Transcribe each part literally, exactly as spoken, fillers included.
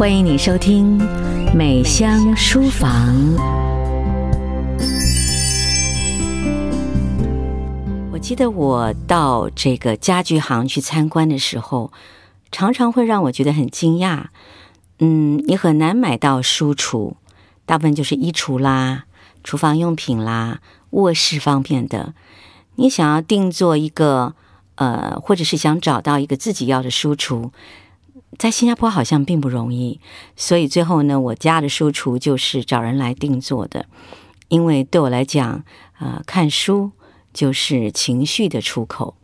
欢迎你收听美香书房。我记得我到这个家具行去参观的时候，常常会让我觉得很惊讶。嗯，你很难买到书橱，大部分就是衣橱啦、厨房用品啦、卧室方面的。你想要定做一个呃，或者是想找到一个自己要的书橱，在新加坡好像并不容易，所以最后呢，我家的书橱就是找人来定做的。因为对我来讲，呃，看书就是情绪的出口。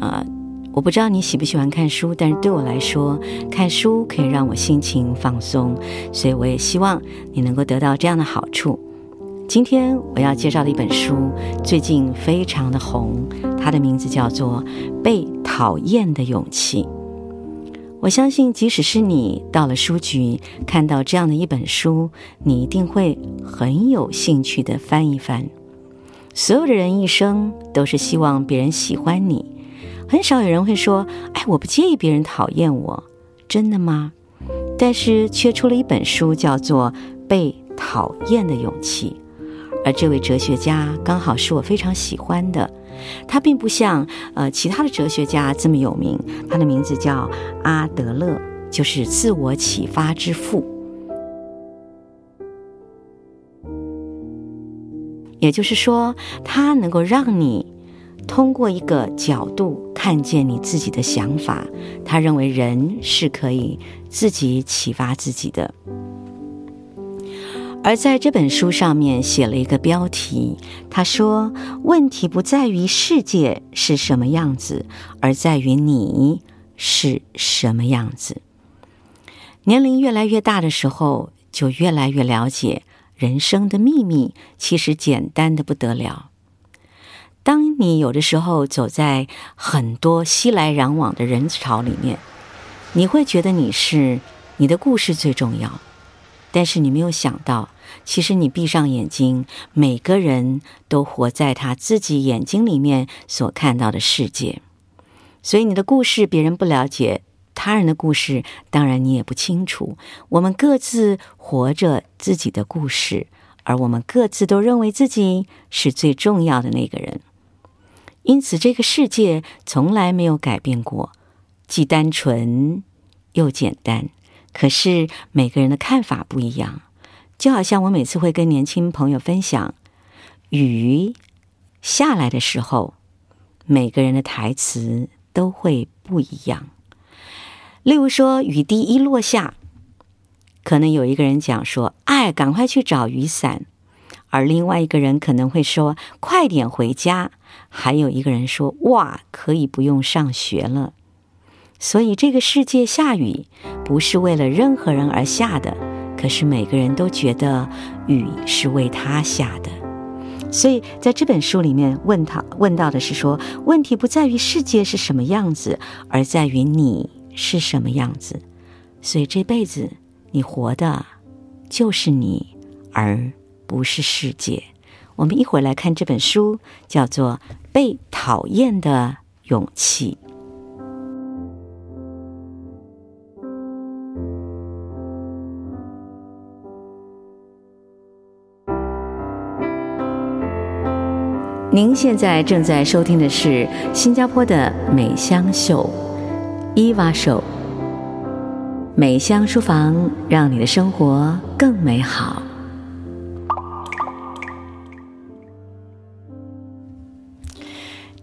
呃，我不知道你喜不喜欢看书，但是对我来说，看书可以让我心情放松，所以我也希望你能够得到这样的好处。今天我要介绍的一本书，最近非常的红，它的名字叫做《被讨厌的勇气》。我相信即使是你到了书局看到这样的一本书，你一定会很有兴趣的翻一翻。所有的人一生都是希望别人喜欢你，很少有人会说，哎，我不介意别人讨厌我。真的吗？但是却出了一本书叫做《被讨厌的勇气》，而这位哲学家刚好是我非常喜欢的。他并不像呃其他的哲学家这么有名，他的名字叫阿德勒，就是自我启发之父。也就是说，他能够让你通过一个角度看见你自己的想法。他认为人是可以自己启发自己的。而在这本书上面写了一个标题，他说，问题不在于世界是什么样子，而在于你是什么样子。年龄越来越大的时候，就越来越了解人生的秘密其实简单的不得了。当你有的时候走在很多熙来攘往的人潮里面，你会觉得你是你的故事最重要，但是你没有想到，其实你闭上眼睛，每个人都活在他自己眼睛里面所看到的世界。所以你的故事别人不了解，他人的故事当然你也不清楚。我们各自活着自己的故事，而我们各自都认为自己是最重要的那个人。因此这个世界从来没有改变过，既单纯又简单。可是每个人的看法不一样，就好像我每次会跟年轻朋友分享，雨下来的时候，每个人的台词都会不一样。例如说，雨滴一落下，可能有一个人讲说，哎，赶快去找雨伞。而另外一个人可能会说，快点回家。还有一个人说，哇，可以不用上学了。所以这个世界下雨不是为了任何人而下的，可是每个人都觉得雨是为他下的。所以在这本书里面 问, 他问到的是说，问题不在于世界是什么样子，而在于你是什么样子。所以这辈子你活的就是你，而不是世界。我们一会儿来看这本书，叫做《被讨厌的勇气》。您现在正在收听的是新加坡的美香秀，伊娃秀。美香书房，让你的生活更美好。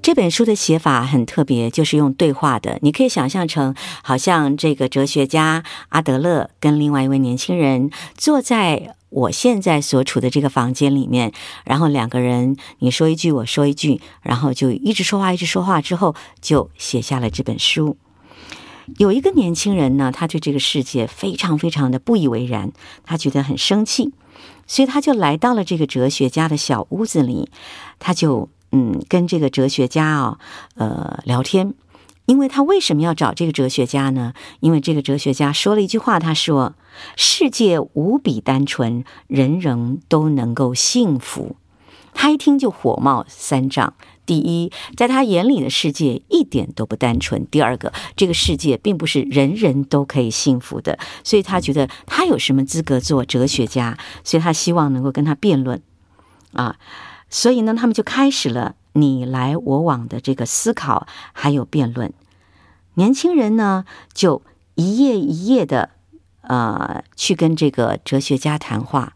这本书的写法很特别，就是用对话的。你可以想象成，好像这个哲学家阿德勒跟另外一位年轻人坐在我现在所处的这个房间里面，然后两个人你说一句我说一句，然后就一直说话一直说话，之后就写下了这本书。有一个年轻人呢，他对这个世界非常非常的不以为然，他觉得很生气，所以他就来到了这个哲学家的小屋子里。他就嗯跟这个哲学家啊、哦、呃聊天。因为他为什么要找这个哲学家呢？因为这个哲学家说了一句话，他说，世界无比单纯，人人都能够幸福。他一听就火冒三丈。第一，在他眼里的世界一点都不单纯；第二个，这个世界并不是人人都可以幸福的，所以他觉得他有什么资格做哲学家？所以他希望能够跟他辩论啊。所以呢，他们就开始了你来我往的这个思考，还有辩论。年轻人呢，就一页一页的呃去跟这个哲学家谈话。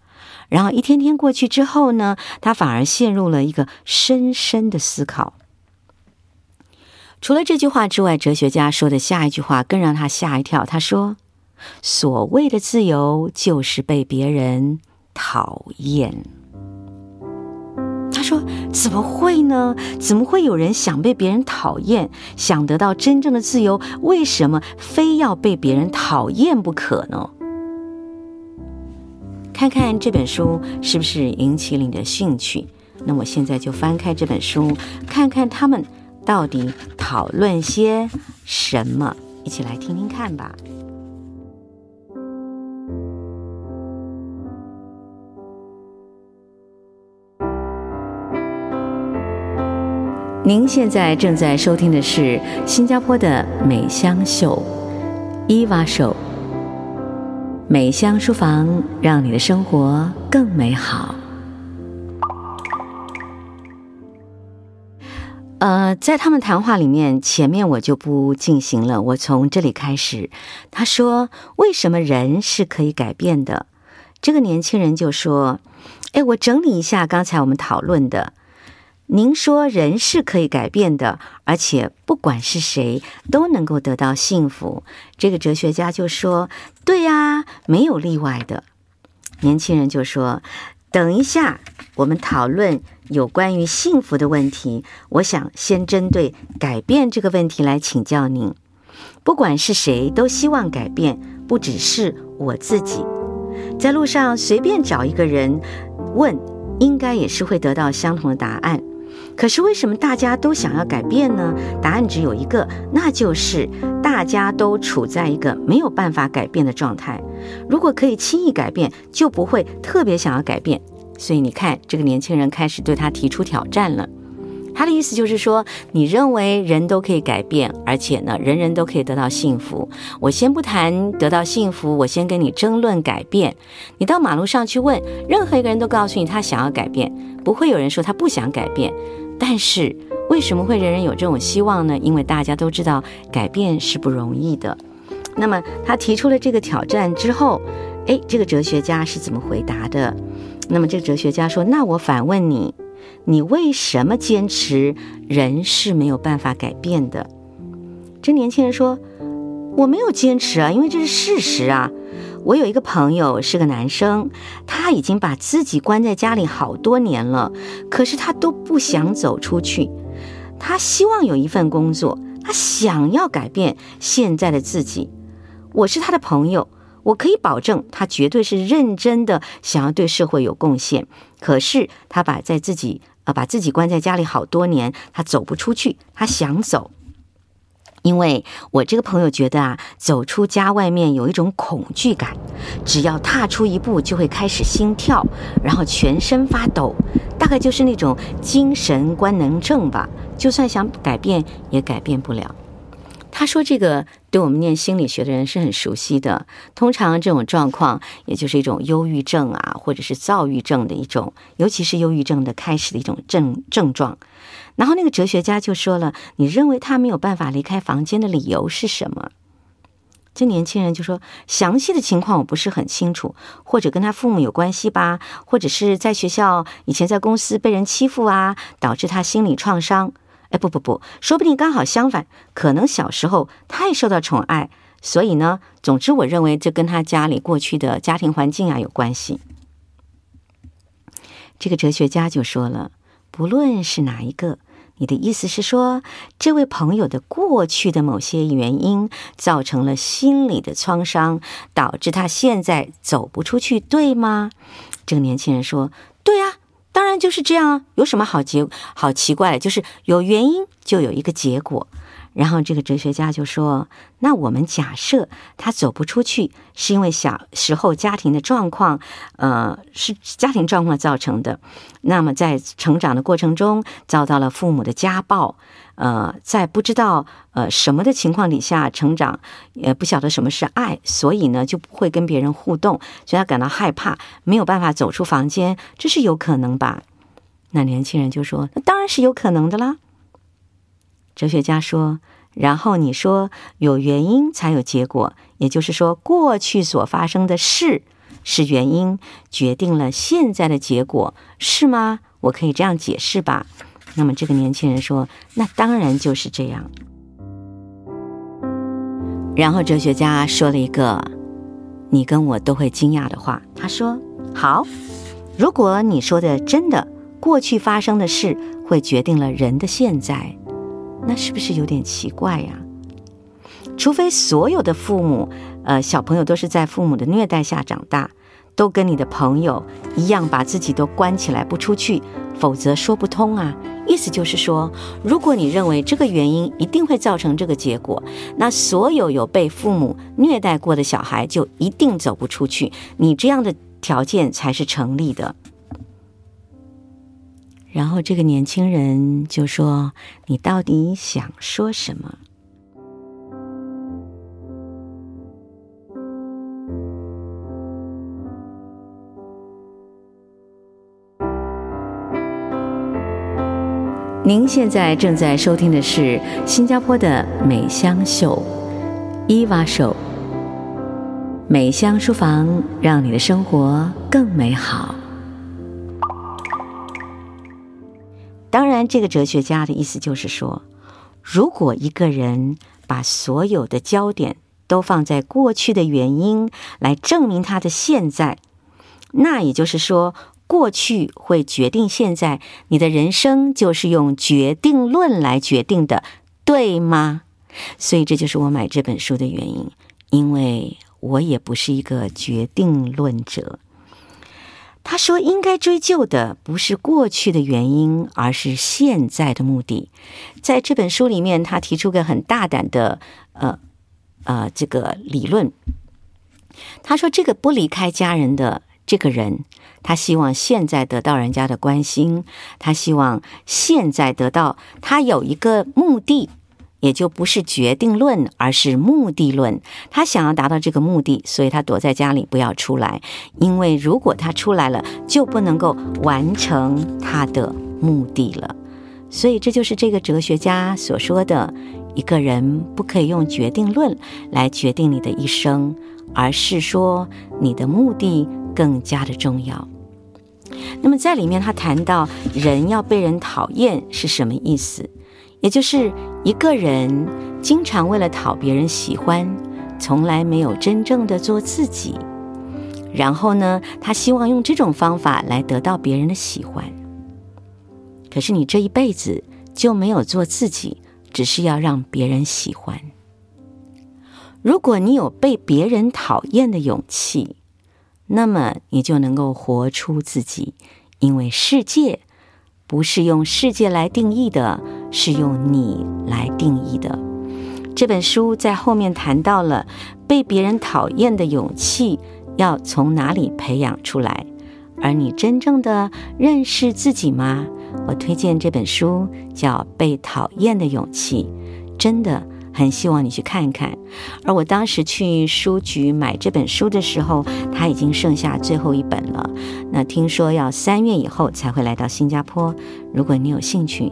然后一天天过去之后呢，他反而陷入了一个深深的思考。除了这句话之外，哲学家说的下一句话更让他吓一跳。他说：“所谓的自由，就是被别人讨厌。”他说：“怎么会呢？怎么会有人想被别人讨厌？想得到真正的自由，为什么非要被别人讨厌不可呢？”看看这本书是不是引起你的兴趣？那我现在就翻开这本书，看看他们到底讨论些什么，一起来听听看吧。您现在正在收听的是新加坡的美香秀，伊娃秀。美香书房，让你的生活更美好。呃，在他们谈话里面，前面我就不进行了，我从这里开始。他说，为什么人是可以改变的？这个年轻人就说，哎，我整理一下刚才我们讨论的。您说人是可以改变的，而且不管是谁都能够得到幸福。这个哲学家就说，对呀，没有例外的。年轻人就说，等一下，我们讨论有关于幸福的问题，我想先针对改变这个问题来请教您。不管是谁都希望改变，不只是我自己。在路上随便找一个人问，应该也是会得到相同的答案。可是为什么大家都想要改变呢？答案只有一个，那就是大家都处在一个没有办法改变的状态。如果可以轻易改变，就不会特别想要改变。所以你看，这个年轻人开始对他提出挑战了。他的意思就是说，你认为人都可以改变，而且呢，人人都可以得到幸福。我先不谈得到幸福，我先跟你争论改变。你到马路上去问，任何一个人都告诉你他想要改变，不会有人说他不想改变。但是为什么会人人有这种希望呢？因为大家都知道改变是不容易的。那么他提出了这个挑战之后，哎，这个哲学家是怎么回答的？那么这个哲学家说，那我反问你，你为什么坚持人是没有办法改变的？这年轻人说，我没有坚持啊，因为这是事实啊。我有一个朋友是个男生，他已经把自己关在家里好多年了，可是他都不想走出去。他希望有一份工作，他想要改变现在的自己。我是他的朋友，我可以保证他绝对是认真的想要对社会有贡献，可是他把在自己呃把自己关在家里好多年，他走不出去，他想走。因为我这个朋友觉得啊，走出家外面有一种恐惧感，只要踏出一步就会开始心跳，然后全身发抖，大概就是那种精神官能症吧，就算想改变也改变不了。他说这个对我们念心理学的人是很熟悉的，通常这种状况也就是一种忧郁症啊，或者是躁郁症的一种，尤其是忧郁症的开始的一种症症状。然后那个哲学家就说了，你认为他没有办法离开房间的理由是什么？这年轻人就说，详细的情况我不是很清楚，或者跟他父母有关系吧，或者是在学校以前在公司被人欺负啊，导致他心理创伤。哎，不不不，说不定刚好相反，可能小时候太受到宠爱，所以呢，总之我认为这跟他家里过去的家庭环境啊有关系。这个哲学家就说了，不论是哪一个，你的意思是说，这位朋友的过去的某些原因造成了心理的创伤，导致他现在走不出去，对吗？这个年轻人说，对啊，当然就是这样啊，有什么好结好奇怪的，就是有原因就有一个结果。然后这个哲学家就说，那我们假设他走不出去是因为小时候家庭的状况，呃，是家庭状况造成的，那么在成长的过程中遭到了父母的家暴，呃，在不知道呃什么的情况底下成长，也不晓得什么是爱，所以呢就不会跟别人互动，所以他感到害怕，没有办法走出房间，这是有可能吧？那年轻人就说，那当然是有可能的啦。哲学家说，然后你说有原因才有结果，也就是说过去所发生的事是原因决定了现在的结果，是吗？我可以这样解释吧？那么这个年轻人说，那当然就是这样。然后哲学家说了一个你跟我都会惊讶的话，他说，好，如果你说的真的过去发生的事会决定了人的现在，那是不是有点奇怪呀？除非所有的父母呃，小朋友都是在父母的虐待下长大，都跟你的朋友一样把自己都关起来不出去，否则说不通啊。意思就是说，如果你认为这个原因一定会造成这个结果，那所有有被父母虐待过的小孩就一定走不出去，你这样的条件才是成立的。然后这个年轻人就说，你到底想说什么？您现在正在收听的是新加坡的美香秀，伊娃秀，美香书房，让你的生活更美好。当然，这个哲学家的意思就是说，如果一个人把所有的焦点都放在过去的原因来证明他的现在，那也就是说，过去会决定现在，你的人生就是用决定论来决定的，对吗？所以这就是我买这本书的原因，因为我也不是一个决定论者。他说，应该追究的不是过去的原因，而是现在的目的。在这本书里面，他提出个很大胆的呃呃这个理论。他说，这个不离开家人的这个人，他希望现在得到人家的关心，他希望现在得到，他有一个目的，也就不是决定论，而是目的论。他想要达到这个目的，所以他躲在家里不要出来，因为如果他出来了，就不能够完成他的目的了。所以这就是这个哲学家所说的，一个人不可以用决定论来决定你的一生，而是说你的目的更加的重要。那么在里面他谈到人要被人讨厌是什么意思，也就是一个人经常为了讨别人喜欢，从来没有真正的做自己，然后呢他希望用这种方法来得到别人的喜欢。可是你这一辈子就没有做自己，只是要让别人喜欢。如果你有被别人讨厌的勇气，那么你就能够活出自己，因为世界不是用世界来定义的，是用你来定义的。这本书在后面谈到了被别人讨厌的勇气要从哪里培养出来，而你真正的认识自己吗？我推荐这本书叫《被讨厌的勇气》，真的很希望你去看看。而我当时去书局买这本书的时候，它已经剩下最后一本了，那听说要三月以后才会来到新加坡。如果你有兴趣，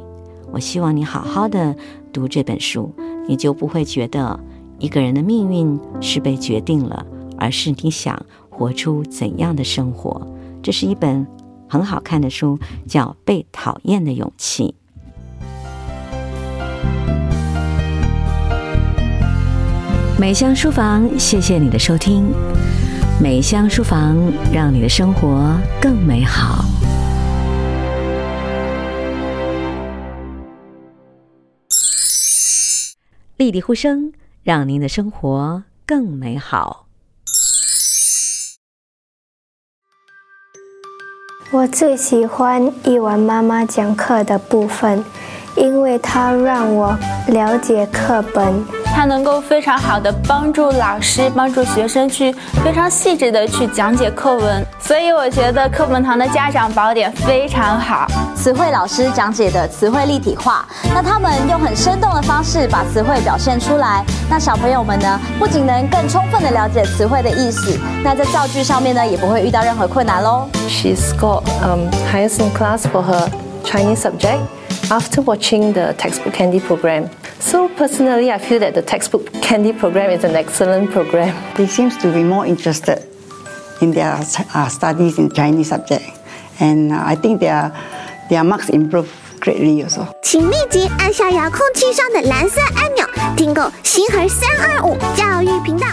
我希望你好好的读这本书，你就不会觉得一个人的命运是被决定了，而是你想活出怎样的生活。这是一本很好看的书，叫《被讨厌的勇气》。美香书房，谢谢你的收听。美香书房，让你的生活更美好。丽丽呼声，让您的生活更美好。我最喜欢译文妈妈讲课的部分，因为它让我了解课本，它能够非常好的帮助老师、帮助学生去非常细致的去讲解课文，所以我觉得课本堂的家长宝典非常好。词汇老师讲解的词汇立体化，那他们用很生动的方式把词汇表现出来，那小朋友们呢，不仅能更充分的了解词汇的意思，那在造句上面呢，也不会遇到任何困难喽。She's got um highest in class for her Chinese subject after watching the textbook candy program. So personally, I feel that the textbook candy program is an excellent program. They seem to be more interested in their uh, studies in Chinese subject, and uh, I think their their marks improve greatly also. 请立即按下遥控器上的蓝色按钮，订购星河三二五教育频道。